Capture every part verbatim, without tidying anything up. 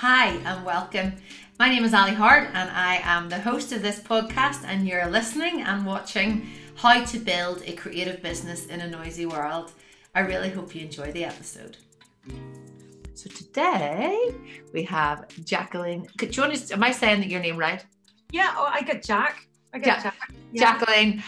Hi and welcome. My name is Ali Hart and I am the host of this podcast, and you're listening and watching How to Build a Creative Business in a Noisy World. I really hope you enjoy the episode. So today we have Jacqueline. Do you want to, am I saying that your name right? Yeah, oh, I get Jack. I get ja- Jack. Yeah. Jacqueline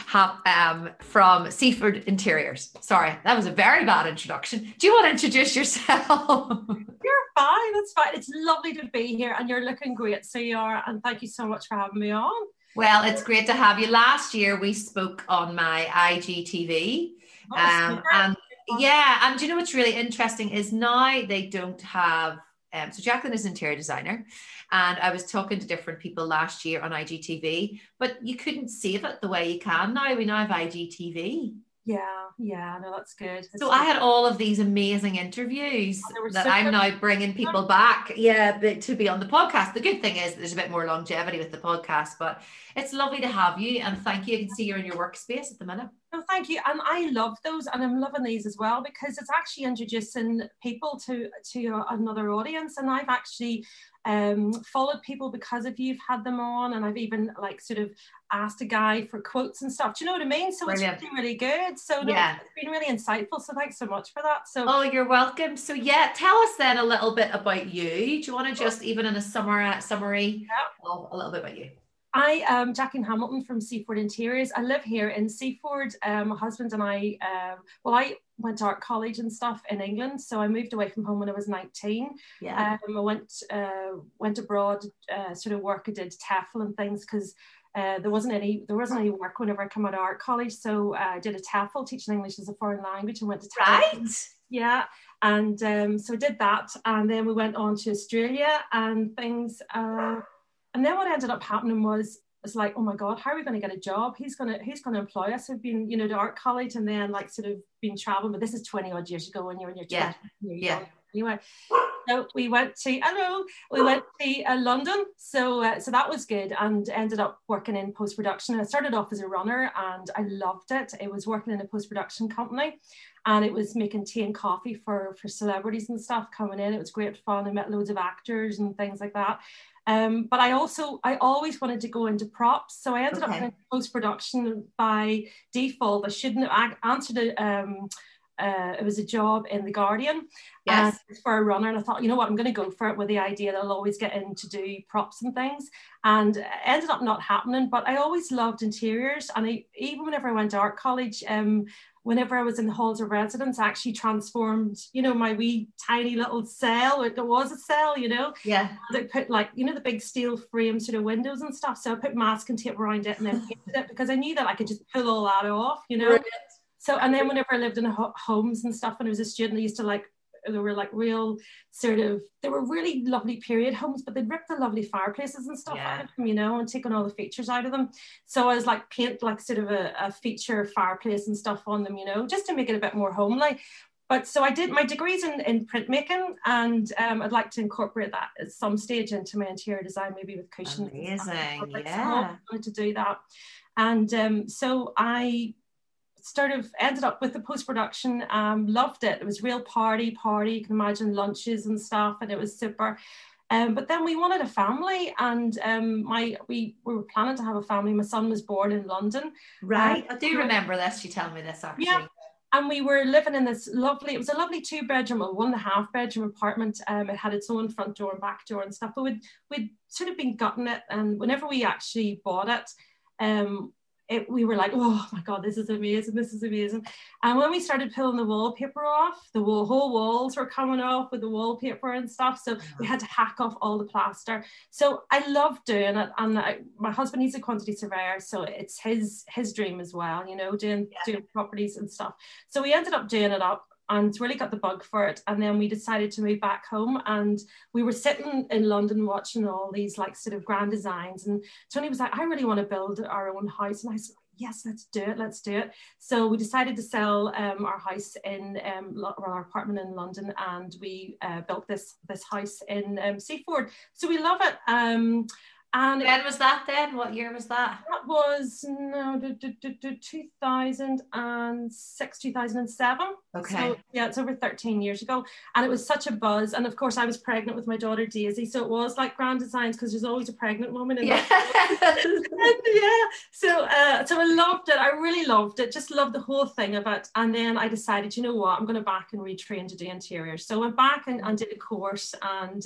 um, from Seaford Interiors. Sorry, that was a very bad introduction. Do you want to introduce yourself? You're fine, that's fine. It's lovely to be here and you're looking great, so you are, and thank you so much for having me on. Well, it's great to have you. Last year we spoke on my I G T V. Oh, um, and yeah, and do you know what's really interesting is now they don't have, um, so Jacqueline is an interior designer. And I was talking to different people last year on I G T V, but you couldn't save it the way you can now. We now have I G T V. Yeah, yeah, no, that's good. That's so good. I had all of these amazing interviews that so I'm good. Now bringing people back, yeah, but to be on the podcast. The good thing is there's a bit more longevity with the podcast, but it's lovely to have you and thank you. I can see you're in your workspace at the minute. No, thank you. And I love those and I'm loving these as well because it's actually introducing people to, to another audience. And I've actually um, followed people because of you've had them on, and I've even like sort of asked a guy for quotes and stuff. Do you know what I mean? So Brilliant. It's really, really good. So no, yeah. It's been really insightful. So thanks so much for that. So Oh, you're welcome. So yeah, tell us then a little bit about you. Do you want to just even in a summary, summary yeah. of a little bit about you? I am Jacqueline Hamilton from Seaford Interiors. I live here in Seaford. Um, my husband and I, um, well, I went to art college and stuff in England, so I moved away from home when I was nineteen. Yeah. Um, I went uh, went abroad, uh, sort of work. I did T E F L and things because uh, there wasn't any there wasn't any work whenever I came out of art college. So uh, I did a T E F L, teaching English as a foreign language, and went to T E F L. Right. Yeah. And um, so I did that, and then we went on to Australia and things. Uh, And then what ended up happening was, it's like, oh my God, how are we going to get a job? Who's going to, who's going to employ us? We've been, you know, to art college and then like sort of been traveling, but this is twenty odd years ago when you're in your yeah. twenties. Yeah. Anyway, so we went to, hello, we went to uh, London. So, uh, so that was good and ended up working in post-production. I started off as a runner and I loved it. It was working in a post-production company and it was making tea and coffee for, for celebrities and stuff coming in. It was great fun. I met loads of actors and things like that. Um, but I also, I always wanted to go into props. So I ended okay. up in post-production by default. I shouldn't have answered it. Um, uh, it was a job in The Guardian yes. uh, for a runner. And I thought, you know what, I'm going to go for it with the idea that I'll always get in to do props and things. And it ended up not happening. But I always loved interiors. And I, even whenever I went to art college, um, whenever I was in the halls of residence, I actually transformed, you know, my wee tiny little cell. It was a cell, you know. Yeah. They put like, you know, the big steel frame sort of windows and stuff. So I put masking tape around it and then painted it because I knew that I could just pull all that off, you know. Brilliant. So, and then whenever I lived in ho- homes and stuff, when I was a student, I used to like, they were like real sort of, they were really lovely period homes, but they'd ripped the lovely fireplaces and stuff yeah. out of them, you know, and taken all the features out of them. So I was like paint like sort of a, a feature fireplace and stuff on them, you know, just to make it a bit more homely. But so I did my degrees in, in printmaking and um, I'd like to incorporate that at some stage into my interior design, maybe with cushions. Amazing, like, yeah. So I wanted to do that. And um, so I... sort of ended up with the post-production, um, loved it. It was real party, party, you can imagine lunches and stuff, and it was super. Um, but then we wanted a family, and um, my we, we were planning to have a family. My son was born in London. Right, I do remember this, you tell me this actually. Yeah. And we were living in this lovely, it was a lovely two bedroom, well, one and a half bedroom apartment. Um, it had its own front door and back door and stuff, but we'd, we'd sort of been gutting it. And whenever we actually bought it, um, It, we were like, oh my God, this is amazing, this is amazing. And when we started peeling the wallpaper off, the wall, whole walls were coming off with the wallpaper and stuff. So we had to hack off all the plaster. So I love doing it. And I, my husband, he's a quantity surveyor. So it's his his dream as well, you know, doing, yeah. doing properties and stuff. So we ended up doing it up and really got the bug for it. And then we decided to move back home, and we were sitting in London watching all these like sort of grand designs, and Tony was like, I really want to build our own house. And I said, yes, let's do it, let's do it. So we decided to sell um, our house in um, our apartment in London, and we uh, built this this house in um, Seaford. So we love it. Um, And when was that then? What year was that? That was no, two thousand six, two thousand seven. Okay. So, yeah, it's over thirteen years ago, and it was such a buzz. And of course, I was pregnant with my daughter Daisy, so it was like Grand Designs, because there's always a pregnant woman in yeah. that. yeah. So, uh, so I loved it. I really loved it. Just loved the whole thing of it. And then I decided, you know what, I'm going to back and retrain to do interiors. So I went back and, and did a course, and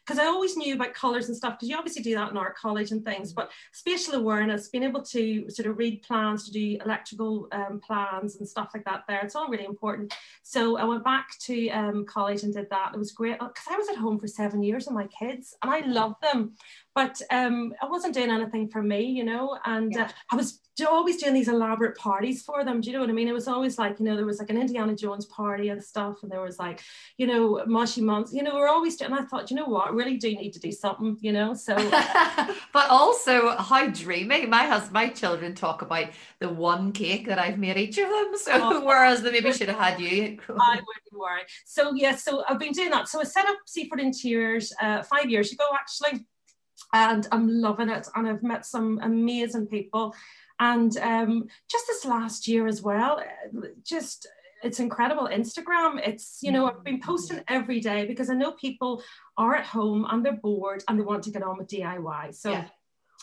because uh, I always knew about colours and stuff, because you obviously do that in art college and things. But spatial awareness, being able to sort of read plans, to do electrical um, plans and stuff like that, there, it's all really important. So I went back to um, college and did that. It was great because I was at home for seven years with my kids, and I loved them, but um, I wasn't doing anything for me, you know, and yeah. uh, I was always doing these elaborate parties for them. Do you know what I mean? It was always like, you know, there was like an Indiana Jones party and stuff, and there was like, you know, mushy months, you know, we're always doing, and I thought, you know what, I really do need to do something, you know, so. But also how dreamy. My husband, my children talk about the one cake that I've made each of them, so oh. whereas they maybe should have had you. I wouldn't worry. So yeah, so I've been doing that. So I set up Seaford Interiors uh, five years ago actually, and I'm loving it, and I've met some amazing people. And um, just this last year as well, just it's incredible. Instagram, it's, you know, I've been posting every day because I know people are at home and they're bored and they want to get on with D I Y. So yeah.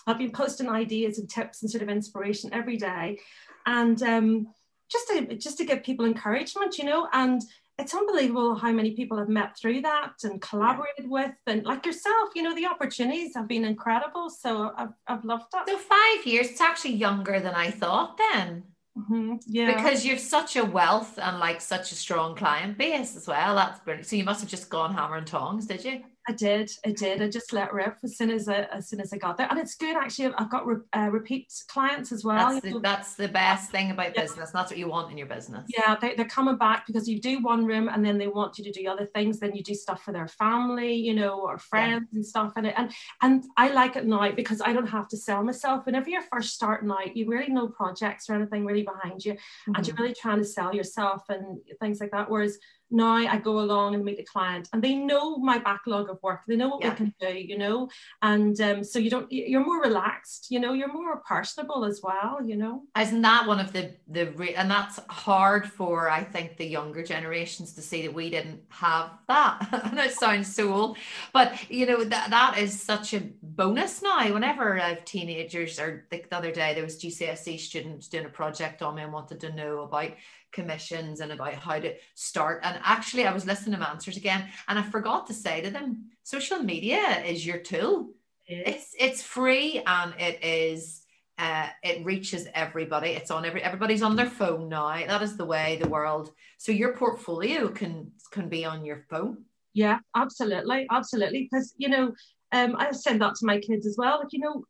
I've been posting ideas and tips and sort of inspiration every day, and um, just to just to give people encouragement, you know. And it's unbelievable how many people I've met through that and collaborated with, and like yourself, you know, the opportunities have been incredible. So I've, I've loved it. So five years, it's actually younger than I thought then. Mm-hmm. Yeah. Because you've such a wealth and like such a strong client base as well. That's brilliant. So you must have just gone hammer and tongs, did you? I did, I did. I just let rip as soon as I, as soon as I got there, and it's good actually. I've got re- uh, repeat clients as well. That's the, that's the best thing about yeah. business. That's what you want in your business. Yeah, they, they're coming back because you do one room and then they want you to do other things. Then you do stuff for their family, you know, or friends yeah. and stuff. And and and I like it now because I don't have to sell myself. Whenever you're first starting out, you really no projects or anything really behind you, mm-hmm. and you're really trying to sell yourself and things like that. Whereas now I go along and meet a client, and they know my backlog of work. They know what yeah. we can do, you know, and um, so you don't. You're more relaxed, you know. You're more personable as well, you know. Isn't that one of the the re- and that's hard for I think the younger generations to see that we didn't have that. And it sounds so old, but you know that that is such a bonus now. Whenever I have teenagers, or the, the other day there was G C S E students doing a project on me and wanted to know about commissions and about how to start. And actually I was listening to my answers again, and I forgot to say to them, social media is your tool. Yes. It's it's free, and it is uh, it reaches everybody. It's on every everybody's on their phone now. That is the way the world. So your portfolio can can be on your phone. Yeah, absolutely, absolutely. Because you know, um, I send that to my kids as well. Like you know.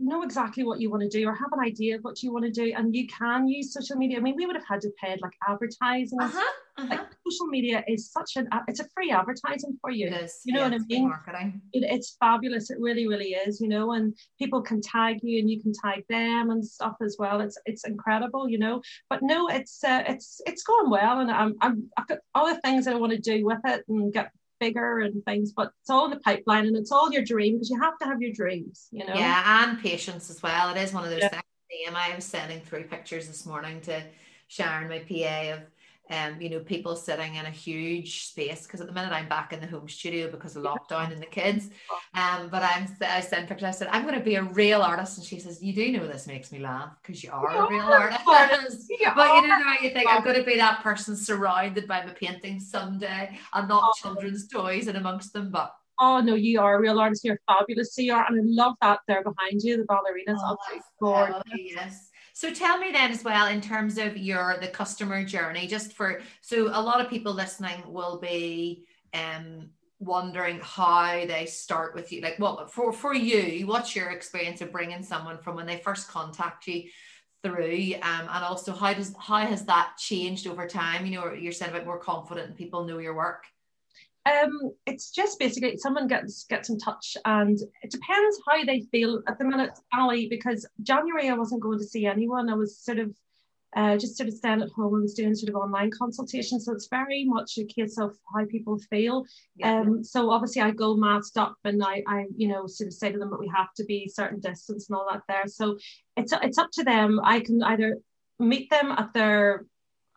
know exactly what you want to do, or have an idea of what you want to do, and you can use social media. I mean, we would have had to pay like advertising. Uh-huh, uh-huh. Like social media is such an it's a free advertising for you. It is. You know yeah, what I mean? Marketing. It, it's fabulous. It really, really is. You know, and people can tag you, and you can tag them and stuff as well. It's it's incredible. You know, but no, it's uh, it's it's going well, and I'm I'm I've got other things that I want to do with it and get bigger and things, but it's all in the pipeline, and it's all your dream, because you have to have your dreams, you know. Yeah, and patience as well. It is one of those yeah. things. I was sending through pictures this morning to Sharon, my P A, of um you know people sitting in a huge space, because at the minute I'm back in the home studio because of lockdown and the kids, um but I'm I sent pictures. I said I'm going to be a real artist, and she says, you do know this makes me laugh, because you are a real artist, artist. You but you know how you think, I'm going to be that person surrounded by my paintings someday, and not oh. children's toys and amongst them. But oh no, you are a real artist, you're fabulous, you are, and I love that there behind you, the ballerinas. Oh, absolutely gorgeous. Yes. So tell me then as well, in terms of your the customer journey, just for, so a lot of people listening will be um, wondering how they start with you. Like what for, for you, what's your experience of bringing someone from when they first contact you through, um, and also how does how has that changed over time? You know, you're saying about more confident and people know your work. Um, it's just basically someone gets gets in touch, and it depends how they feel at the minute, Ali, because January I wasn't going to see anyone. I was sort of uh, just sort of staying at home. I was doing sort of online consultations, so it's very much a case of how people feel. Yeah. Um, so obviously I go masked up, and I, I you know sort of say to them that we have to be a certain distance and all that there. So it's it's up to them. I can either meet them at their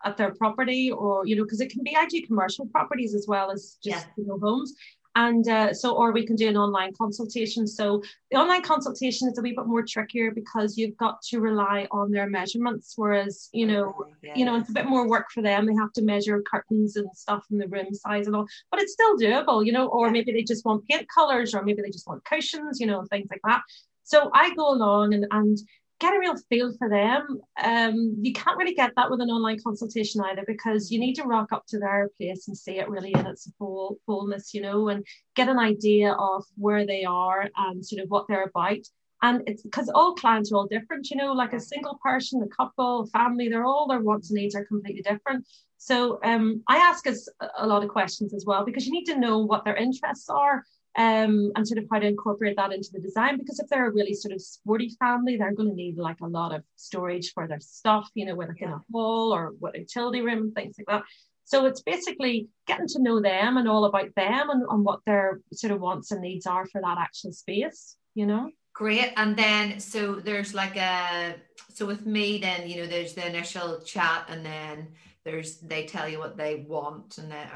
at their property, or, you know, because it can be actually commercial properties as well as just, yeah. you know, homes. And uh, so, or we can do an online consultation. So the online consultation is a wee bit more trickier because you've got to rely on their measurements, whereas, you know, yes. you know, it's a bit more work for them. They have to measure curtains and stuff and the room size and all, but it's still doable, you know, or yeah. maybe they just want paint colours, or maybe they just want cushions, you know, things like that. So I go along and, and get a real feel for them. Um, you can't really get that with an online consultation either, because you need to rock up to their place and see it really in its full fullness, you know, and get an idea of where they are and sort of what they're about. And it's because all clients are all different, you know, like a single person, a couple, family, they're all, their wants and needs are completely different. So um, I ask us a lot of questions as well, because you need to know what their interests are. Um, and sort of how to incorporate that into the design, because if they're a really sort of sporty family, they're going to need like a lot of storage for their stuff, you know, whether yeah. in a hall or what a utility room and things like that. So it's basically getting to know them and all about them and, and what their sort of wants and needs are for that actual space, you know. Great. And then, so there's like a, so with me then, you know, there's the initial chat, and then there's, they tell you what they want, and then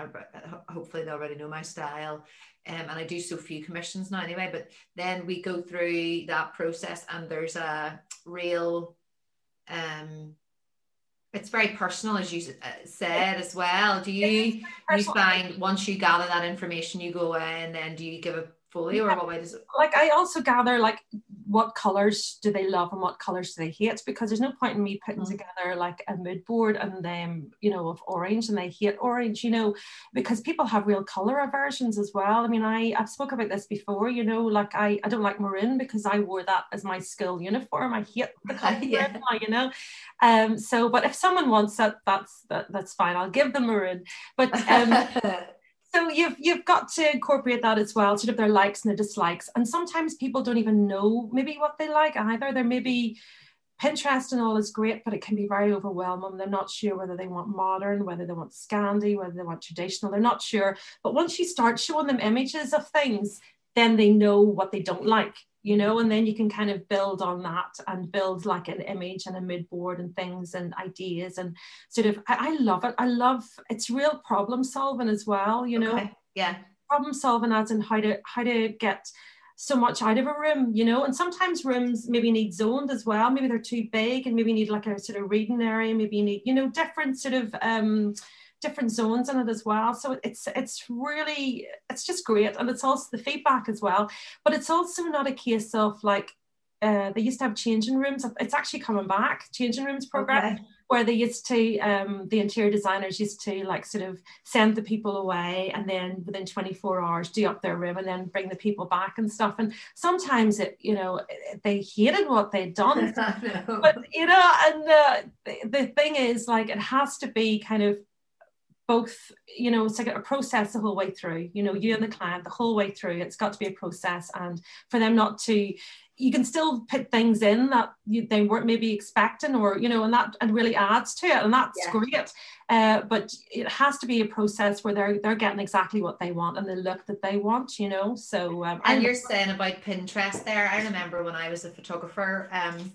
hopefully they already know my style. Um, and I do so few commissions now anyway, but then we go through that process, and there's a real, um, it's very personal, as you said as well. Do you, you find once you gather that information, you go away, and then do you give a fully yeah. or what way does it? Like, I also gather like what colors do they love and what colors do they hate, because there's no point in me putting mm-hmm. together like a mood board and them, you know, of orange and they hate orange, you know, because people have real color aversions as well. I mean, I I've spoke about this before, you know, like I I don't like maroon because I wore that as my school uniform. I hate the color yeah. now, you know. Um. So, but if someone wants that, that's that, that's fine. I'll give them maroon. But um. So you've you've got to incorporate that as well, sort of their likes and their dislikes. And sometimes people don't even know maybe what they like either. They're maybe, Pinterest and all is great, but it can be very overwhelming. They're not sure whether they want modern, whether they want Scandi, whether they want traditional. They're not sure. But once you start showing them images of things, then they know what they don't like, you know, and then you can kind of build on that and build like an image and a mood board and things and ideas and sort of, I, I love it. I love, it's real problem solving as well, you know, okay. yeah. Problem solving as in how to, how to get so much out of a room, you know, and sometimes rooms maybe need zoned as well. Maybe they're too big and maybe need like a sort of reading area. Maybe you need, you know, different sort of, um, different zones in it as well. So it's it's really, it's just great. And it's also the feedback as well. But it's also not a case of like, uh, they used to have changing rooms. It's actually coming back, changing rooms program, okay. where they used to, um, the interior designers used to like sort of send the people away and then within twenty-four hours do up their room and then bring the people back and stuff. And sometimes it, you know, they hated what they'd done. But, you know, and uh, the, the thing is like, it has to be kind of, both, you know, it's like a process the whole way through, you know, you and the client the whole way through. It's got to be a process, and for them not to, you can still put things in that you, they weren't maybe expecting, or, you know, and that and really adds to it, and that's yeah. great. Uh, but it has to be a process where they're they're getting exactly what they want and the look that they want, you know. So um, and you're saying about Pinterest there, I remember when I was a photographer, um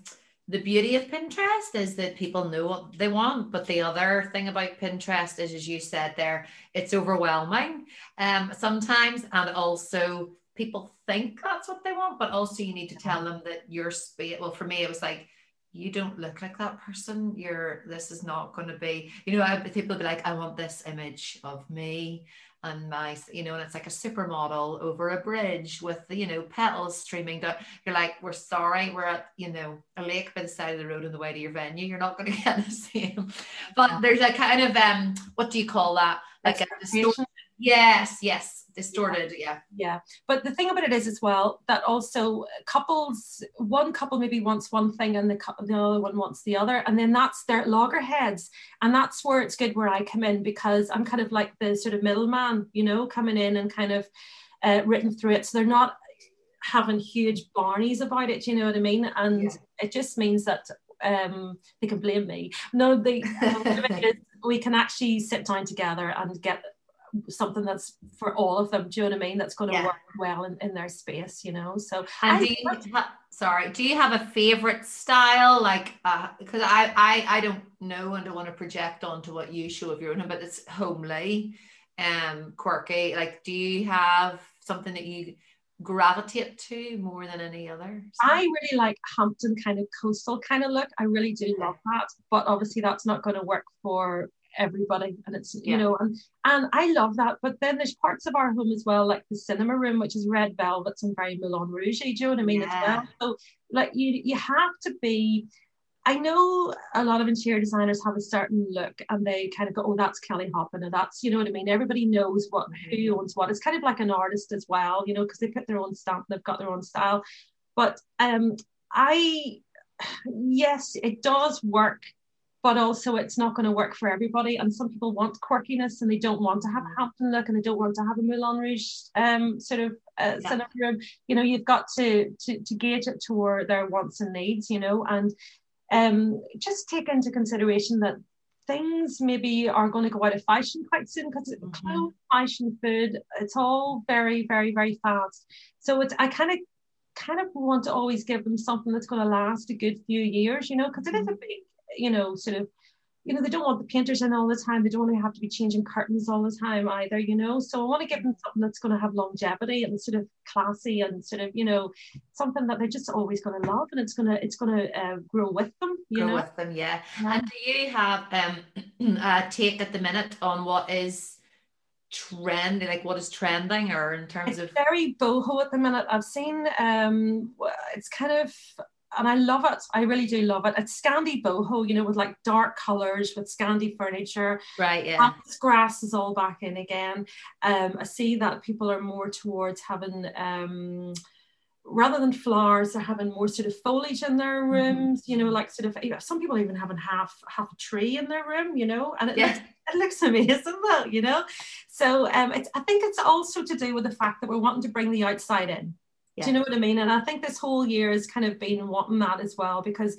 the beauty of Pinterest is that people know what they want, but the other thing about Pinterest is, as you said there, it's overwhelming um, sometimes, and also people think that's what they want, but also you need to tell them that your space, well, for me, it was like, you don't look like that person, you're, this is not going to be, you know, I, people be like, I want this image of me and my, you know, and it's like a supermodel over a bridge with, you know, petals streaming down. You're like, we're sorry, we're at, you know, a lake by the side of the road on the way to your venue. You're not going to get the same. But there's a kind of, um, what do you call that? Like a distorted. Yes, yes. Distorted, yeah. yeah. Yeah. But the thing about it is as well, that also couples, one couple maybe wants one thing and the, cu- the other one wants the other. And then that's their loggerheads. And that's where it's good where I come in, because I'm kind of like the sort of middleman, you know, coming in and kind of uh, written through it. So they're not having huge barneys about it, you know what I mean? And yeah. it just means that um, they can blame me. No, they, we can actually sit down together and get something that's for all of them, do you know what I mean, that's going to yeah. work well in, in their space, you know. So and I, do you ha- sorry do you have a favorite style, like uh because I, I I don't know and don't want to project onto what you show of your own, but it's homely, um quirky, like do you have something that you gravitate to more than any other? So. I really like Hampton kind of coastal kind of look. I really do love that, but obviously that's not going to work for everybody, and it's you yeah. know, and and I love that, but then there's parts of our home as well, like the cinema room, which is red velvets and very Moulin Rouge, do you know what I mean, yeah. as well. So like you you have to be, I know a lot of interior designers have a certain look and they kind of go, oh, that's Kelly Hoppen, and that's, you know what I mean? Everybody knows what, who owns what. It's kind of like an artist as well, you know, because they put their own stamp and they've got their own style. But um, I, yes, it does work, but also it's not going to work for everybody. And some people want quirkiness and they don't want to have a Hampton look and they don't want to have a Moulin Rouge um, sort of uh, yeah. cinema room. You know, you've got to, to, to gauge it toward their wants and needs, you know, and Um, just take into consideration that things maybe are going to go out of fashion quite soon, because it's mm-hmm. clothes, fashion, food, it's all very, very, very fast. So it's, I kind of kind of want to always give them something that's going to last a good few years, you know, because it is a big, you know, sort of, you know, they don't want the painters in all the time. They don't want to have to be changing curtains all the time either, you know. So I want to give them something that's going to have longevity and sort of classy and sort of, you know, something that they're just always going to love, and it's going to it's going to uh, grow with them, you grow know. with them, yeah. yeah. And do you have um, a take at the minute on what is trendy, like what is trending, or in terms it's of? It's very boho at the minute. I've seen um, it's kind of. And I love it. I really do love it. It's Scandi boho, you know, with like dark colours, with Scandi furniture. Right, yeah. Grass, grass is all back in again. Um, I see that people are more towards having, um, rather than flowers, they're having more sort of foliage in their rooms, mm-hmm. you know, like sort of, you know, some people even having half half a tree in their room, you know, and it yeah. looks It looks amazing though, you know. So um, it's, I think it's also to do with the fact that we're wanting to bring the outside in. Yeah. Do you know what I mean? And I think this whole year has kind of been wanting that as well, because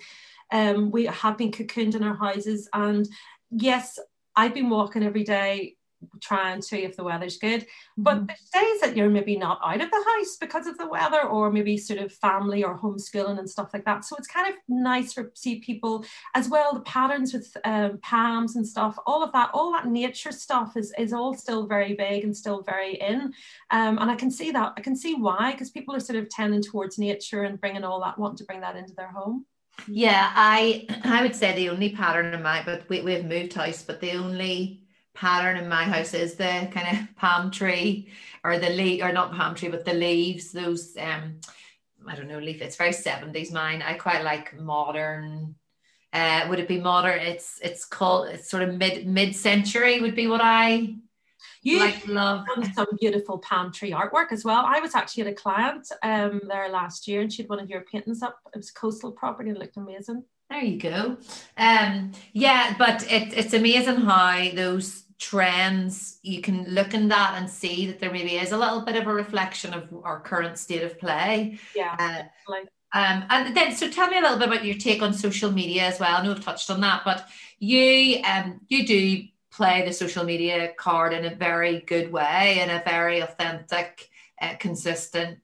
um, we have been cocooned in our houses. And yes, I've been walking every day trying to, if the weather's good, but there's days that you're maybe not out of the house because of the weather, or maybe sort of family or homeschooling and stuff like that. So it's kind of nice to see people as well, the patterns with um, palms and stuff, all of that, all that nature stuff is is all still very big and still very in, um, and I can see that, I can see why, because people are sort of tending towards nature and bringing all that, wanting to bring that into their home. Yeah, I I would say the only pattern in my, but we, we've moved house, but the only pattern in my house is the kind of palm tree, or the leaf, or not palm tree, but the leaves, those um I don't know, leaf, it's very seventies mine. I quite like modern, uh would it be modern, it's it's called, it's sort of mid mid-century would be what I you like, love. Some beautiful palm tree artwork as well. I was actually at a client um there last year, and she'd one of your paintings up. It was coastal property and looked amazing. There you go. Um yeah, but it, it's amazing how those trends, you can look in that and see that there maybe is a little bit of a reflection of our current state of play. Yeah. Uh, um, and then, so tell me a little bit about your take on social media as well. I know I've touched on that, but you um you do play the social media card in a very good way, in a very authentic, uh, consistent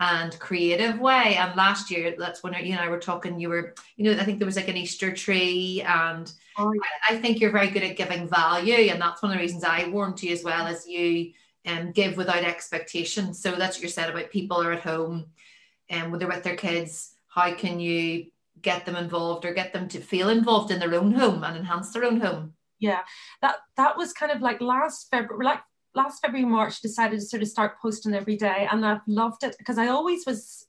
and creative way. And last year, that's when you and I were talking, you were, you know, I think there was like an Easter tree, and oh, yeah. I, I think you're very good at giving value, and that's one of the reasons I warned you as well, as you um, give without expectation. So that's what you said about people are at home and um, when they're with their kids, how can you get them involved, or get them to feel involved in their own home and enhance their own home? Yeah, that that was kind of like last February, like last February, March, decided to sort of start posting every day, and I've loved it, because I always was,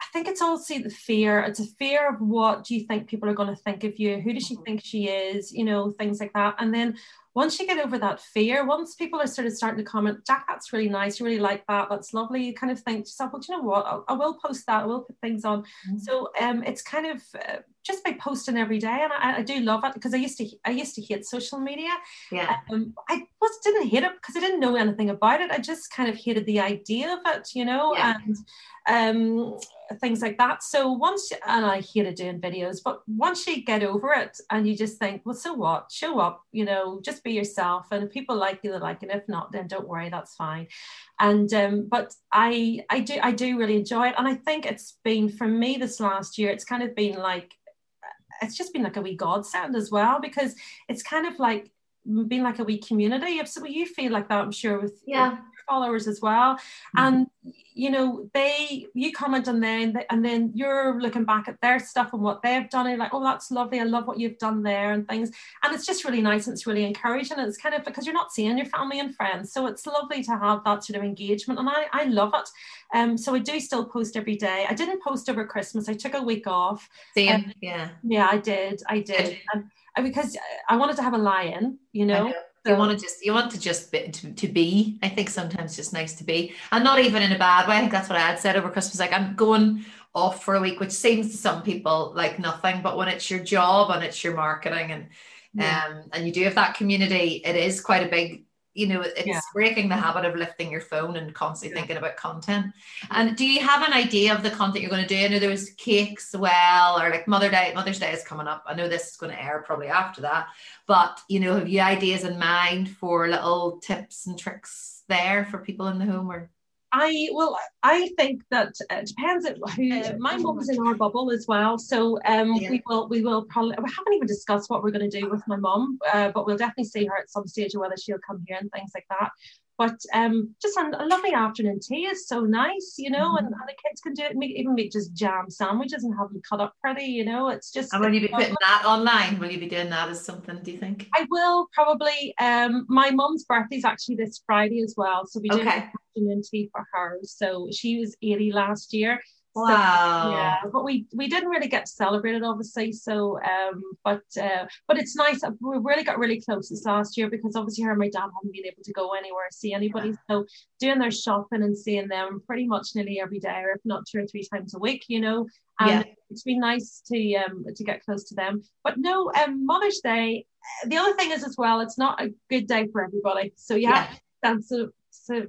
I think it's also the fear, it's a fear of what do you think people are going to think of you, who does she think she is, you know, things like that. And then once you get over that fear, once people are sort of starting to comment, Jack, that's really nice, you really like that, that's lovely, you kind of think to yourself, well, do you know what, I'll, I will post that, I will put things on. Mm-hmm. So um, it's kind of uh, just by posting every day, and I, I do love it, because I used to I used to hate social media. Yeah. Um, I was, didn't hate it because I didn't know anything about it, I just kind of hated the idea of it, you know. Yeah. And um, things like that. So once, and I hated doing videos, but once you get over it and you just think, well, so what? Show up, you know, just be yourself. And if people like you, they like it. If not, then don't worry, that's fine. And um, but I I do I do really enjoy it. And I think it's been, for me this last year, it's kind of been like, it's just been like a wee godsend as well, because it's kind of like being like a wee community. So you feel like that, I'm sure, with yeah. With followers as well. Mm-hmm. And you know, they you comment on them and then you're looking back at their stuff and what they've done, and you're like, oh, that's lovely, I love what you've done there and things. And it's just really nice, and it's really encouraging, and it's kind of, because you're not seeing your family and friends, so it's lovely to have that sort of engagement, and I, I love it. Um so I do still post every day. I didn't post over Christmas, I took a week off. Same. Um, yeah yeah I did I did um, because I wanted to have a lie-in, you know. So, you want to just, you want to just be, to, to be, I think sometimes just nice to be, and not even in a bad way. I think that's what I had said over Christmas. Like, I'm going off for a week, which seems to some people like nothing, but when it's your job and it's your marketing and, yeah. um, and you do have that community, it is quite a big, you know, it's yeah. breaking the habit of lifting your phone and constantly yeah. thinking about content. And do you have an idea of the content you're going to do? I know there was cakes, well, or like Mother's Day, Mother's Day is coming up. I know this is going to air probably after that, but you know, have you ideas in mind for little tips and tricks there for people in the home? Or I well, I think that it depends. Uh, my mum was in our bubble as well, so um, yeah. we will we will probably we haven't even discussed what we're going to do with my mum, uh, but we'll definitely see her at some stage, or whether she'll come here and things like that. But um, just a lovely afternoon tea is so nice, you know, mm-hmm. and, and the kids can do it, make, even make just jam sandwiches and have them cut up pretty, you know, it's just... And will you be lovely. Putting that online? Will you be doing that as something, do you think? I will, probably. Um, my mum's birthday is actually this Friday as well, so we do okay. an afternoon tea for her. So she was eighty last year. Wow. So, yeah, but we we didn't really get to celebrate it, obviously. So, um, but uh, but it's nice. We really got really close this last year, because obviously her and my dad haven't been able to go anywhere, see anybody. Yeah. So doing their shopping and seeing them pretty much nearly every day, or if not two or three times a week, you know. And yeah. it's been nice to um to get close to them. But no, um, Mother's Day. The other thing is as well, it's not a good day for everybody. So you have to answer to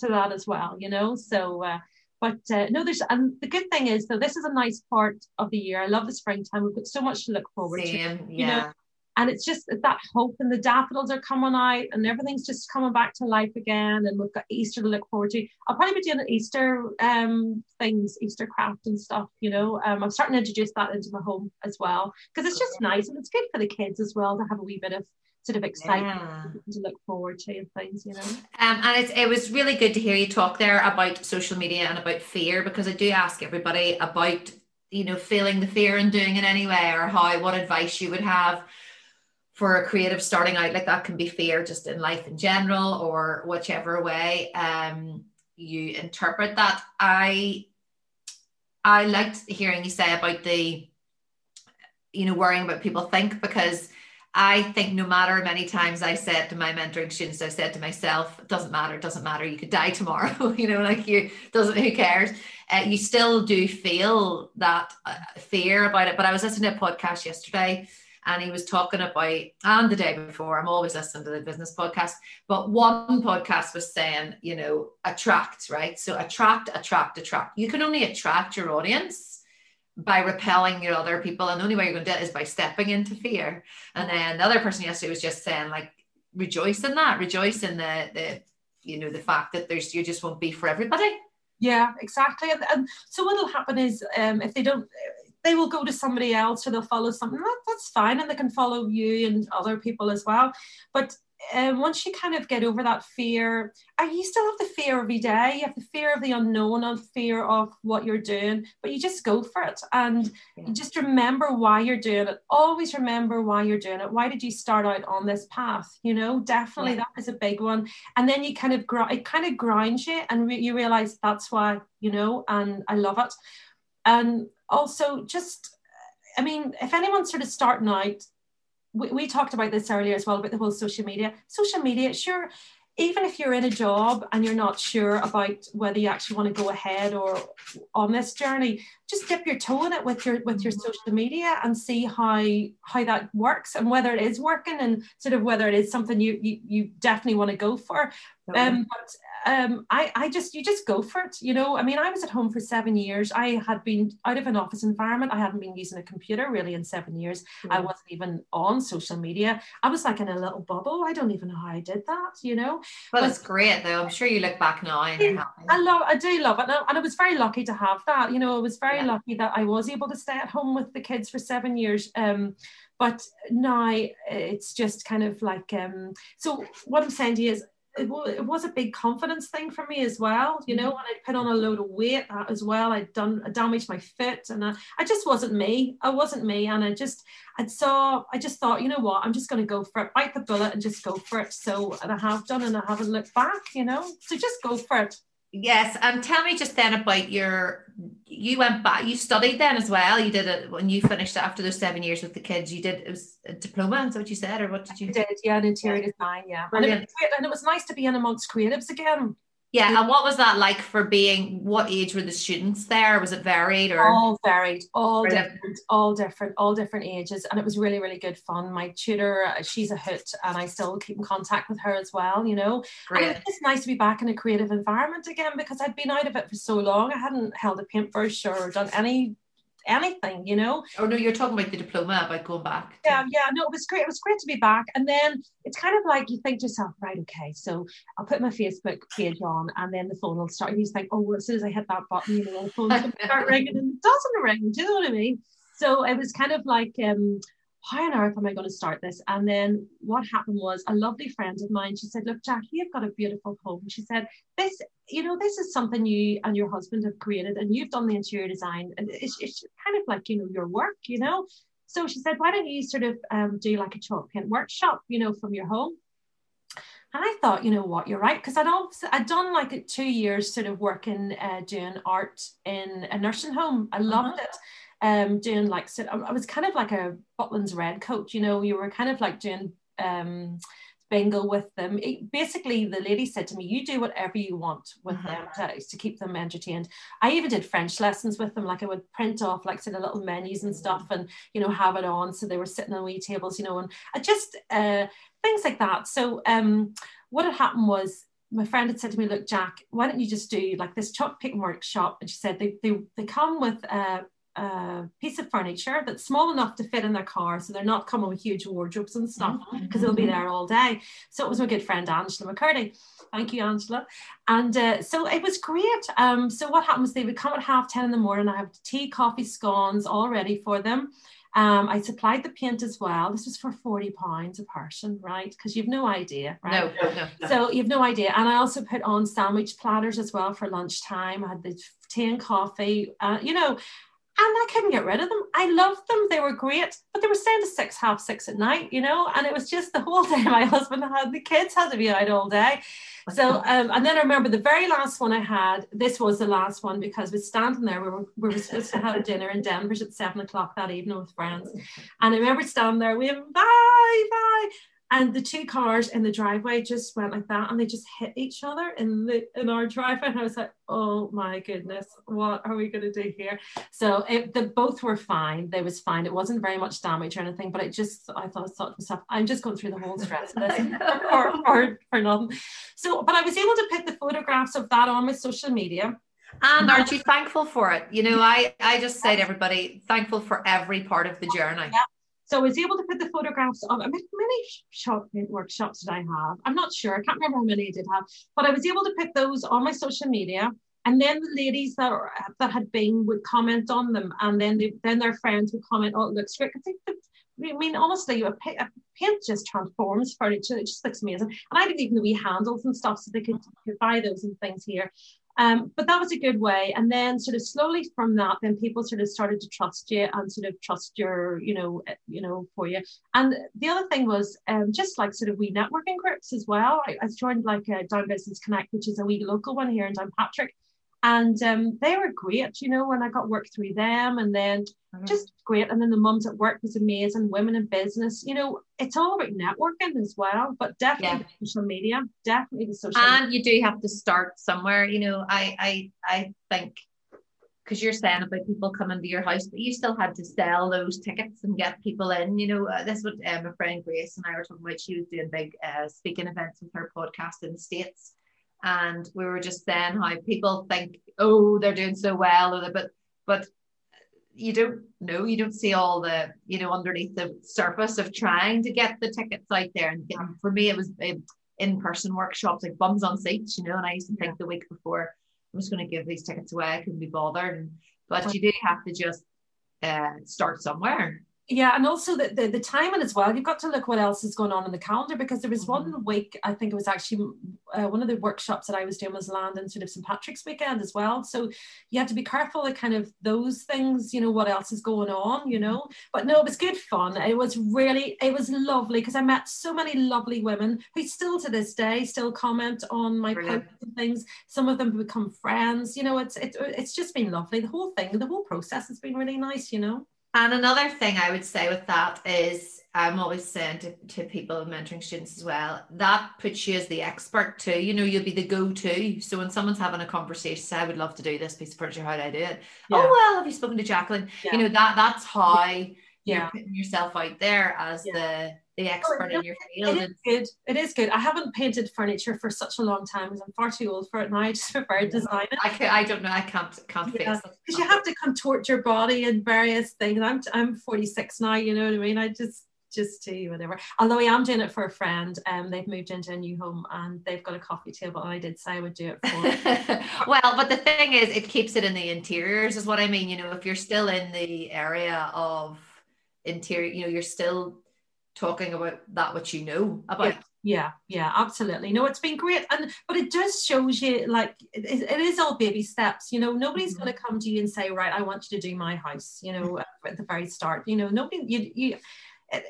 to that as well, you know. So. Uh, But uh, no, there's, and the good thing is, though, this is a nice part of the year. I love the springtime. We've got so much to look forward Same, to, you yeah. know, and it's just that hope, and the daffodils are coming out and everything's just coming back to life again. And we've got Easter to look forward to. I'll probably be doing Easter um, things, Easter craft and stuff, you know. Um, I'm starting to introduce that into my home as well, because it's just yeah. nice, and it's good for the kids as well to have a wee bit of sort of excitement yeah. to look forward to and things, you know. Um, and it's, it was really good to hear you talk there about social media and about fear, because I do ask everybody about, you know, feeling the fear and doing it anyway, or how, what advice you would have for a creative starting out. Like, that can be fear just in life in general, or whichever way um you interpret that. I I liked hearing you say about the, you know, worrying about people think, because I think no matter many times I said to my mentoring students, I've said to myself, it doesn't matter, it doesn't matter. You could die tomorrow, you know, like you doesn't, who cares? Uh, you still do feel that uh, fear about it. But I was listening to a podcast yesterday, and he was talking about, and the day before, I'm always listening to the business podcast, but one podcast was saying, you know, attract, right? So attract, attract, attract. You can only attract your audience by repelling your other people, and the only way you're going to do it is by stepping into fear. And then the other person yesterday was just saying, like, rejoice in that, rejoice in the the you know, the fact that there's, you just won't be for everybody. Yeah, exactly. And, and so what'll happen is, um if they don't, they will go to somebody else, or they'll follow something that, that's fine, and they can follow you and other people as well. But Um, once you kind of get over that fear, and you still have the fear every day, you have the fear of the unknown and fear of what you're doing, but you just go for it, and yeah. just remember why you're doing it. Always remember why you're doing it. Why did you start out on this path? You know, definitely yeah. that is a big one. And then you kind of gr- it kind of grounds you, and re- you realize that's why, you know. And I love it. And also, just, I mean, if anyone's sort of starting out, We, we talked about this earlier as well, about the whole social media. Social media, sure, even if you're in a job and you're not sure about whether you actually want to go ahead or on this journey, just dip your toe in it with your with your social media and see how how that works and whether it is working and sort of whether it is something you you, you definitely want to go for. Okay. Um, but um, I I just you just go for it. You know, I mean, I was at home for seven years. I had been out of an office environment. I hadn't been using a computer really in seven years. Mm-hmm. I wasn't even on social media. I was like in a little bubble. I don't even know how I did that. You know. Well, but, it's great though. I'm sure you look back now and you're happy. I love. I do love it, and I, and I was very lucky to have that. You know, I was very. Yeah. lucky that I was able to stay at home with the kids for seven years um but now it's just kind of like um so what I'm saying to you is it, w- it was a big confidence thing for me as well, you know, and I put on a load of weight as well. I'd done I damaged my foot and I, I just wasn't me I wasn't me and I just I saw I just thought, you know what, I'm just going to go for it, bite the bullet and just go for it. So and I have done and I haven't looked back, you know, so just go for it. Yes, and um, tell me just then about your, you went back, you studied then as well, you did it when you finished after those seven years with the kids, you did, it was a diploma, is that what you said, or what did you do? I did, yeah, an interior design, yeah. And it, and it was nice to be in amongst creatives again. Yeah, and what was that like for being, what age were the students there? Was it varied? Or all varied, all different, different, all different, all different ages. And it was really, really good fun. My tutor, she's a hoot and I still keep in contact with her as well, you know. Great. And it's nice to be back in a creative environment again because I'd been out of it for so long. I hadn't held a paintbrush or done any anything, you know. Oh no, you're talking about the diploma, about going back to... yeah yeah no it was great it was great to be back. And then it's kind of like you think to yourself, right, okay, so I'll put my Facebook page on and then the phone will start and you think, oh well, as soon as I hit that button, you know, the phone's going to start ringing, and it doesn't ring, do you know what I mean? So it was kind of like um how on earth am I going to start this? And then what happened was a lovely friend of mine, she said, look, Jackie, you've got a beautiful home. She said, this, you know, this is something you and your husband have created and you've done the interior design. And it's, it's kind of like, you know, your work, you know. So she said, why don't you sort of um, do like a chalk paint workshop, you know, from your home? And I thought, you know what, you're right. Because I'd, I'd done like two years sort of working, uh, doing art in a nursing home. I loved it. Um, doing like, so I was kind of like a Butland's red coat, you know, you were kind of like doing um, bingo with them. It, basically, the lady said to me, you do whatever you want with mm-hmm. them to, to keep them entertained. I even did French lessons with them. Like I would print off like sort of little menus and stuff and, you know, have it on. So they were sitting on wee tables, you know, and I just uh, things like that. So um, what had happened was, my friend had said to me, look, Jack, why don't you just do like this chalk picking workshop? And she said, they they, they come with uh, a piece of furniture that's small enough to fit in their car, so they're not coming with huge wardrobes and stuff because they'll be there all day. So it was my good friend Angela McCurdy. Thank you, Angela. And uh, so it was great. Um, so what happened was they would come at half ten in the morning. I have tea, coffee, scones all ready for them. Um, I supplied the paint as well. This was for forty pounds a person, right? Because you've no idea, right? No, no, no. So you've no idea. And I also put on sandwich platters as well for lunchtime. I had the tea and coffee, uh, you know. And I couldn't get rid of them. I loved them. They were great, but they were staying to six, half six at night, you know, and it was just the whole day my husband had, the kids had to be out all day. So, um, and then I remember the very last one I had, this was the last one because we're standing there, we were, we were supposed to have dinner in Denver at seven o'clock that evening with friends. And I remember standing there, we went, bye, bye. And the two cars in the driveway just went like that, and they just hit each other in the in our driveway. And I was like, "Oh my goodness, what are we going to do here?" So it, the both were fine. They was fine. It wasn't very much damage or anything, but it just I thought, thought to myself, "I'm just going through the whole stress of this for, for, for nothing." So, but I was able to put the photographs of that on my social media. And aren't you thankful for it? You know, I I just say to everybody, thankful for every part of the journey. Yeah. So I was able to put the photographs on. I mean, how many shop workshops did I have? I'm not sure. I can't remember how many I did have. But I was able to put those on my social media. And then the ladies that are, that had been would comment on them. And then they, then their friends would comment, oh, it looks great. I think that, I mean, honestly, a paint just transforms furniture. It just looks amazing. And I didn't even know we handles and stuff, so they could, could buy those and things here. Um, but that was a good way. And then sort of slowly from that, then people sort of started to trust you and sort of trust your, you know, you know, for you. And the other thing was um, just like sort of wee networking groups as well. I, I joined like a Down Business Connect, which is a wee local one here in Downpatrick. And um, they were great, you know, and I got work through them and then mm-hmm. just great. And then the mums at work was amazing, women in business. You know, it's all about networking as well, but definitely yeah. social media, definitely the social media. And you do have to start somewhere. You know, I I, I think because you're saying about people coming to your house, but you still had to sell those tickets and get people in. You know, uh, this would um, my friend Grace and I were talking about, she was doing big uh, speaking events with her podcast in the States. And we were just saying how people think, oh, they're doing so well, or the, but but you don't know, you don't see all the, you know, underneath the surface of trying to get the tickets out there. And yeah, for me, it was in-person workshops, like bums on seats, you know, and I used to think yeah. the week before, I'm just going to give these tickets away, I couldn't be bothered. And, but you do have to just uh, start somewhere. Yeah, and also the, the the timing as well. You've got to look what else is going on in the calendar, because there was mm-hmm. one week, I think it was actually uh, one of the workshops that I was doing was landing sort of Saint Patrick's weekend as well. So you have to be careful of kind of those things, you know, what else is going on, you know. But no, it was good fun. It was really, it was lovely, because I met so many lovely women who still to this day still comment on my posts and things. Some of them become friends, you know, it's it, it's just been lovely. The whole thing, the whole process has been really nice, you know. And another thing I would say with that is, I'm always saying to, to people mentoring students as well, that puts you as the expert too. You know, you'll be the go-to. So when someone's having a conversation, say, I would love to do this piece of furniture, how do I do it? Yeah. Oh, well, have you spoken to Jacqueline? Yeah. You know, that that's how yeah. you're putting yourself out there as yeah. the... the expert oh, in your field. It is good. It is good. I haven't painted furniture for such a long time, because I'm far too old for it now. I just prefer yeah. design it. I, can, I don't know. I can't can't yeah. fix it. Because you have to contort your body and various things. I'm I'm forty-six now. You know what I mean? I just just do whatever. Although I am doing it for a friend. Um, they've moved into a new home and they've got a coffee table, and I did say I would do it for. Well, but the thing is, it keeps it in the interiors, is what I mean. You know, if you're still in the area of interior, you know, you're still talking about that which you know about. Yeah, yeah, yeah, absolutely. No, it's been great, and but it just shows you, like, it, it is all baby steps. You know, nobody's mm-hmm. going to come to you and say, right, I want you to do my house. You know, at the very start. You know, nobody. You, you,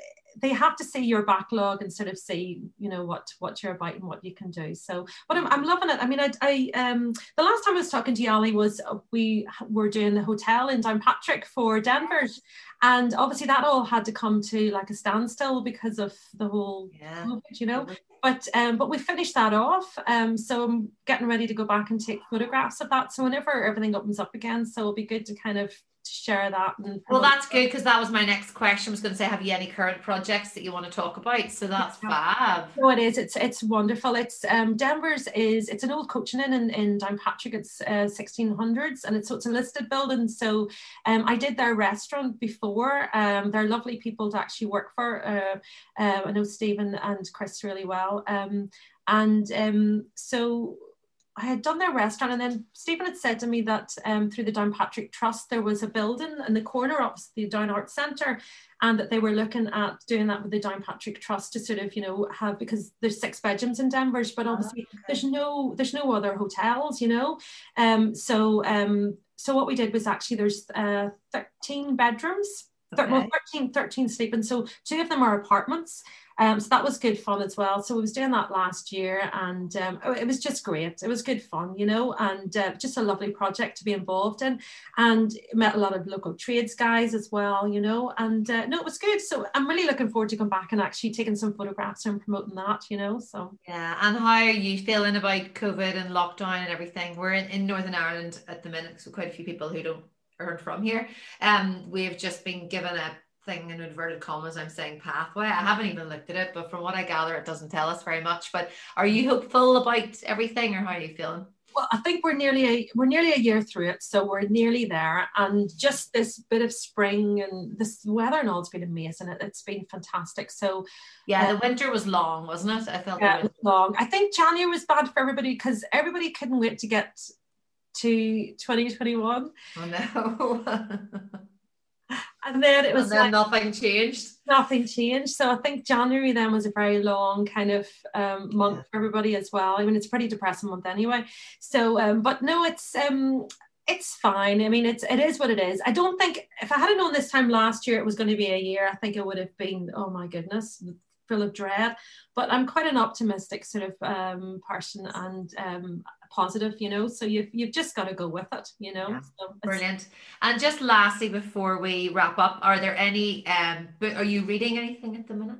they have to see your backlog and sort of see, you know, what what you're about and what you can do. So, but I'm I'm loving it. I mean, I, I um the last time I was talking to you, Ali, was we were doing the hotel in Downpatrick for Denver. And obviously that all had to come to like a standstill because of the whole yeah. COVID, you know. But um, but we finished that off. Um, so I'm getting ready to go back and take photographs of that. So whenever everything opens up again, so it'll be good to kind of share that. And well, that's good, because that was my next question. I was going to say, have you any current projects that you want to talk about? So that's fab. No, it is. It's it's wonderful. It's um Denver's is it's an old coaching inn in, in Downpatrick. It's uh, sixteen hundreds, and it's so it's a listed building. So um I did their restaurant before. Um, they're lovely people to actually work for. Uh, uh I know Stephen and Chris really well. Um, and um so. I had done their restaurant, and then Stephen had said to me that um, through the Downpatrick Trust, there was a building in the corner opposite the Down Arts Centre, and that they were looking at doing that with the Downpatrick Trust to sort of, you know, have, because there's six bedrooms in Denver, but obviously oh, okay. there's no there's no other hotels, you know. Um, so um, so what we did was actually there's uh, thirteen bedrooms, okay. well, thirteen, thirteen sleeping, so two of them are apartments. Um, so that was good fun as well. So we was doing that last year, and um, it was just great. It was good fun, you know, and uh, just a lovely project to be involved in, and met a lot of local trades guys as well, you know, and uh, no, it was good. So I'm really looking forward to coming back and actually taking some photographs and promoting that, you know, so. Yeah, and how are you feeling about COVID and lockdown and everything? We're in, in Northern Ireland at the minute, so quite a few people who don't aren't from here. Um, we've just been given a thing in inverted commas, I'm saying pathway. I haven't even looked at it, but from what I gather, it doesn't tell us very much. But are you hopeful about everything, or how are you feeling? Well, I think we're nearly a, we're nearly a year through it, so we're nearly there. And just this bit of spring and this weather and all, it's been amazing. It, it's been fantastic. So yeah, um, the winter was long, wasn't it? I felt yeah, it was long. I think January was bad for everybody, because everybody couldn't wait to get to twenty twenty-one. Oh no. And then it was and then like, nothing changed. Nothing changed. So I think January then was a very long kind of um, month yeah. for everybody as well. I mean, it's a pretty depressing month anyway. So, um, but no, it's um, it's fine. I mean, it's it is what it is. I don't think, if I hadn't known this time last year it was going to be a year, I think it would have been, oh my goodness, full of dread. But I'm quite an optimistic sort of um, person, and um, positive, you know, so you've, you've just got to go with it, you know. Yeah. So brilliant. And just lastly, before we wrap up, are there any um are you reading anything at the minute?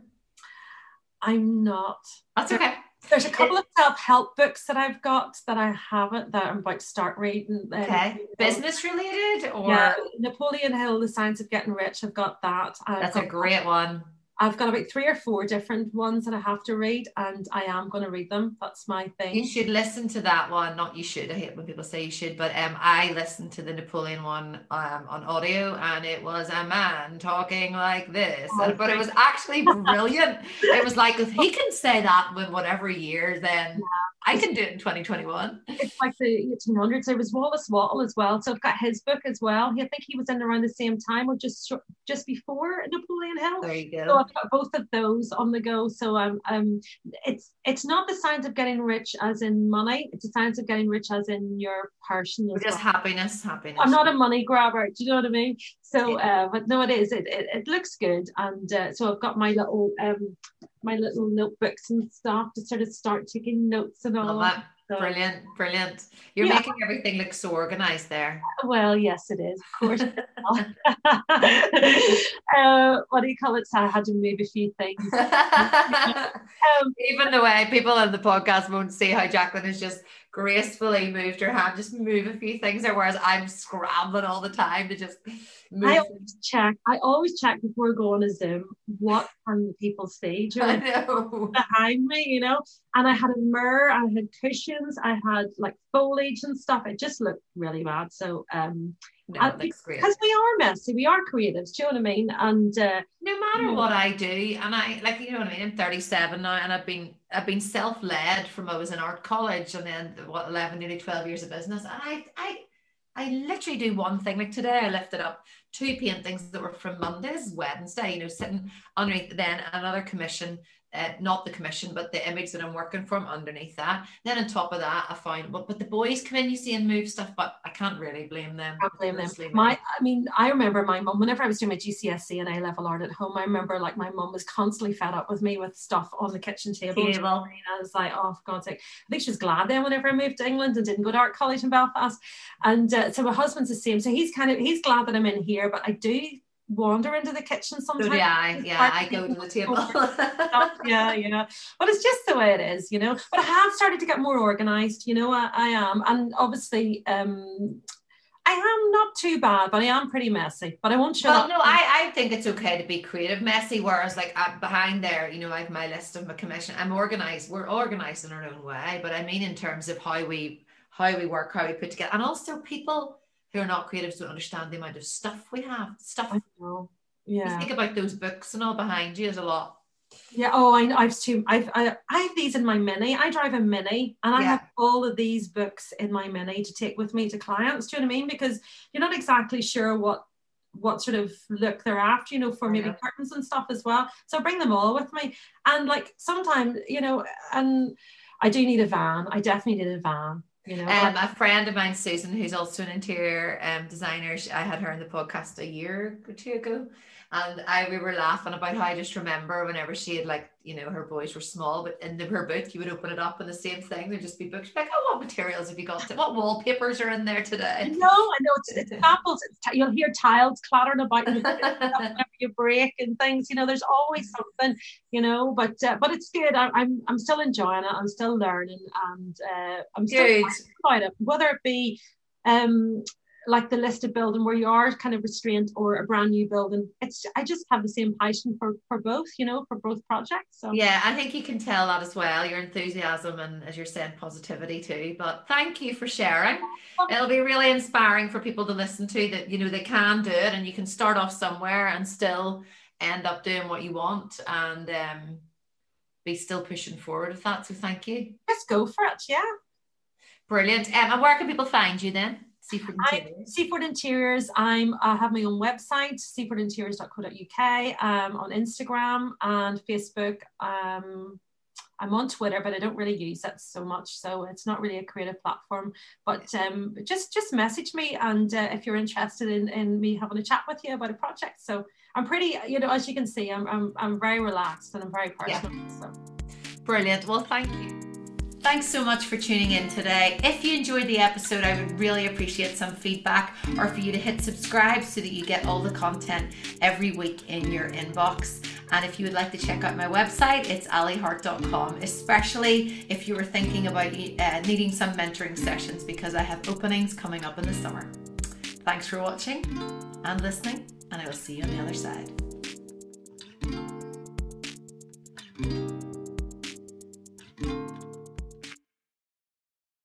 I'm not. That's okay. There's a couple of self-help books that I've got that I haven't, that I'm about to start reading. Um, okay. Business related or? Yeah, Napoleon Hill, The Science of Getting Rich. I've got that. I've That's got, a great one. I've got about three or four different ones that I have to read, and I am going to read them. That's my thing. You should listen to that one. Not you should. I hate when people say you should, but um, I listened to the Napoleon one um, on audio, and it was a man talking like this, oh, and, but it was actually brilliant. It was like, if he can say that with whatever year, then yeah. I can do it in twenty twenty-one. It's like the eighteen hundreds. There was Wallace Wattle as well, so I've got his book as well. I think he was in around the same time, or just just before Napoleon Hill. There you go. So I've got both of those on the go. So um, um, it's it's not the science of getting rich as in money. It's the science of getting rich as in your person. Just well. happiness, happiness. I'm not a money grabber. Do you know what I mean? So, uh, but no, it is. It it, it looks good, and uh, so I've got my little um my little notebooks and stuff to sort of start taking notes and all. Love that. So, brilliant, brilliant. You're yeah. making everything look so organised there. Well, yes, it is, of course. uh, what do you call it? So I had to move a few things. um, Even the way people on the podcast won't see how Jacqueline has just gracefully moved her hand, just move a few things there, whereas I'm scrambling all the time to just move. I always check, I always check before I go on a Zoom, what can the people see? Do you I know. Behind me, you know? And I had a mirror, I had cushions, I had like foliage and stuff. It just looked really bad. So um no, I, because great. we are messy, we are creatives, do you know what I mean? And uh, no matter you know, what I do, and I like, you know what I mean, I'm thirty-seven now, and I've been I've been self-led from I was in art college, and then what eleven nearly twelve years of business, and I I I literally do one thing. Like today I lifted up two paintings that were from Monday's Wednesday, you know, sitting underneath, then another commission. Uh, not the commission, but the image that I'm working from underneath that. Then on top of that, I find, well, but the boys come in, you see, and move stuff, but I can't really blame them. I blame them. My, I mean, I remember my mum, whenever I was doing my G C S E and A-level art at home, I remember like my mum was constantly fed up with me with stuff on the kitchen table. table. And I was like, oh, for God's sake. I think she was glad then whenever I moved to England and didn't go to art college in Belfast. And uh, so my husband's the same. So he's kind of, he's glad that I'm in here, but I do wander into the kitchen sometimes. Yeah, yeah, I go to the table. yeah, you know, but it's just the way it is, you know. But I have started to get more organised, you know. I, I am, and obviously, um, I am not too bad, but I am pretty messy. But I won't show. Well, no, I, I think it's okay to be creative, messy. Whereas, like I'm behind there, you know, I have my list of my commission. I'm organised. We're organised in our own way, but I mean, in terms of how we how we work, how we put together, and also people who are not creatives don't understand the amount of stuff we have. Stuff. I know. Yeah. You think about those books and all behind you. There's a lot. Yeah. Oh, I, I've too. I've I, I have these in my mini. I drive a mini, and I yeah. have all of these books in my mini to take with me to clients. Do you know what I mean? Because you're not exactly sure what what sort of look they're after. You know, for maybe yeah. curtains and stuff as well. So I bring them all with me, and like sometimes, you know, and I do need a van. I definitely need a van. You know, um, a friend of mine, Susan, who's also an interior um, designer, she, I had her on the podcast a year or two ago, and I we were laughing about how I just remember whenever she had, like, you know, her boys were small, but in the, her book, you would open it up and the same thing, there'd just be books. She'd be like, oh, what materials have you got? What wallpapers are in there today? No, I know, it's, it's apples. It's t- you'll hear tiles clattering about you, whenever you break and things. You know, there's always something, you know, but uh, but it's good. I, I'm I'm still enjoying it. I'm still learning, and uh, I'm still good. About it, whether it be um like the listed building where you are kind of restrained, or a brand new building, it's I just have the same passion for for both, you know, for both projects. So yeah, I think you can tell that as well, your enthusiasm and, as you're saying, positivity too. But thank you for sharing. It'll be really inspiring for people to listen to, that, you know, they can do it, and you can start off somewhere and still end up doing what you want, and um be still pushing forward with that. So thank you. Let's go for it. Yeah. Brilliant. Um, and where can people find you then? Seaford Interiors. I'm Seaford Interiors. I'm, I have my own website, seaford interiors dot co dot uk, um, on Instagram and Facebook. Um, I'm on Twitter, but I don't really use that so much, so it's not really a creative platform. But um, just just message me, and uh, if you're interested in, in me having a chat with you about a project. So I'm pretty, you know, as you can see, I'm I'm, I'm very relaxed, and I'm very personal. Yeah. So. Brilliant. Well, thank you. Thanks so much for tuning in today. If you enjoyed the episode, I would really appreciate some feedback or for you to hit subscribe so that you get all the content every week in your inbox. And if you would like to check out my website, it's ali hart dot com, especially if you were thinking about uh, needing some mentoring sessions, because I have openings coming up in the summer. Thanks for watching and listening, and I will see you on the other side.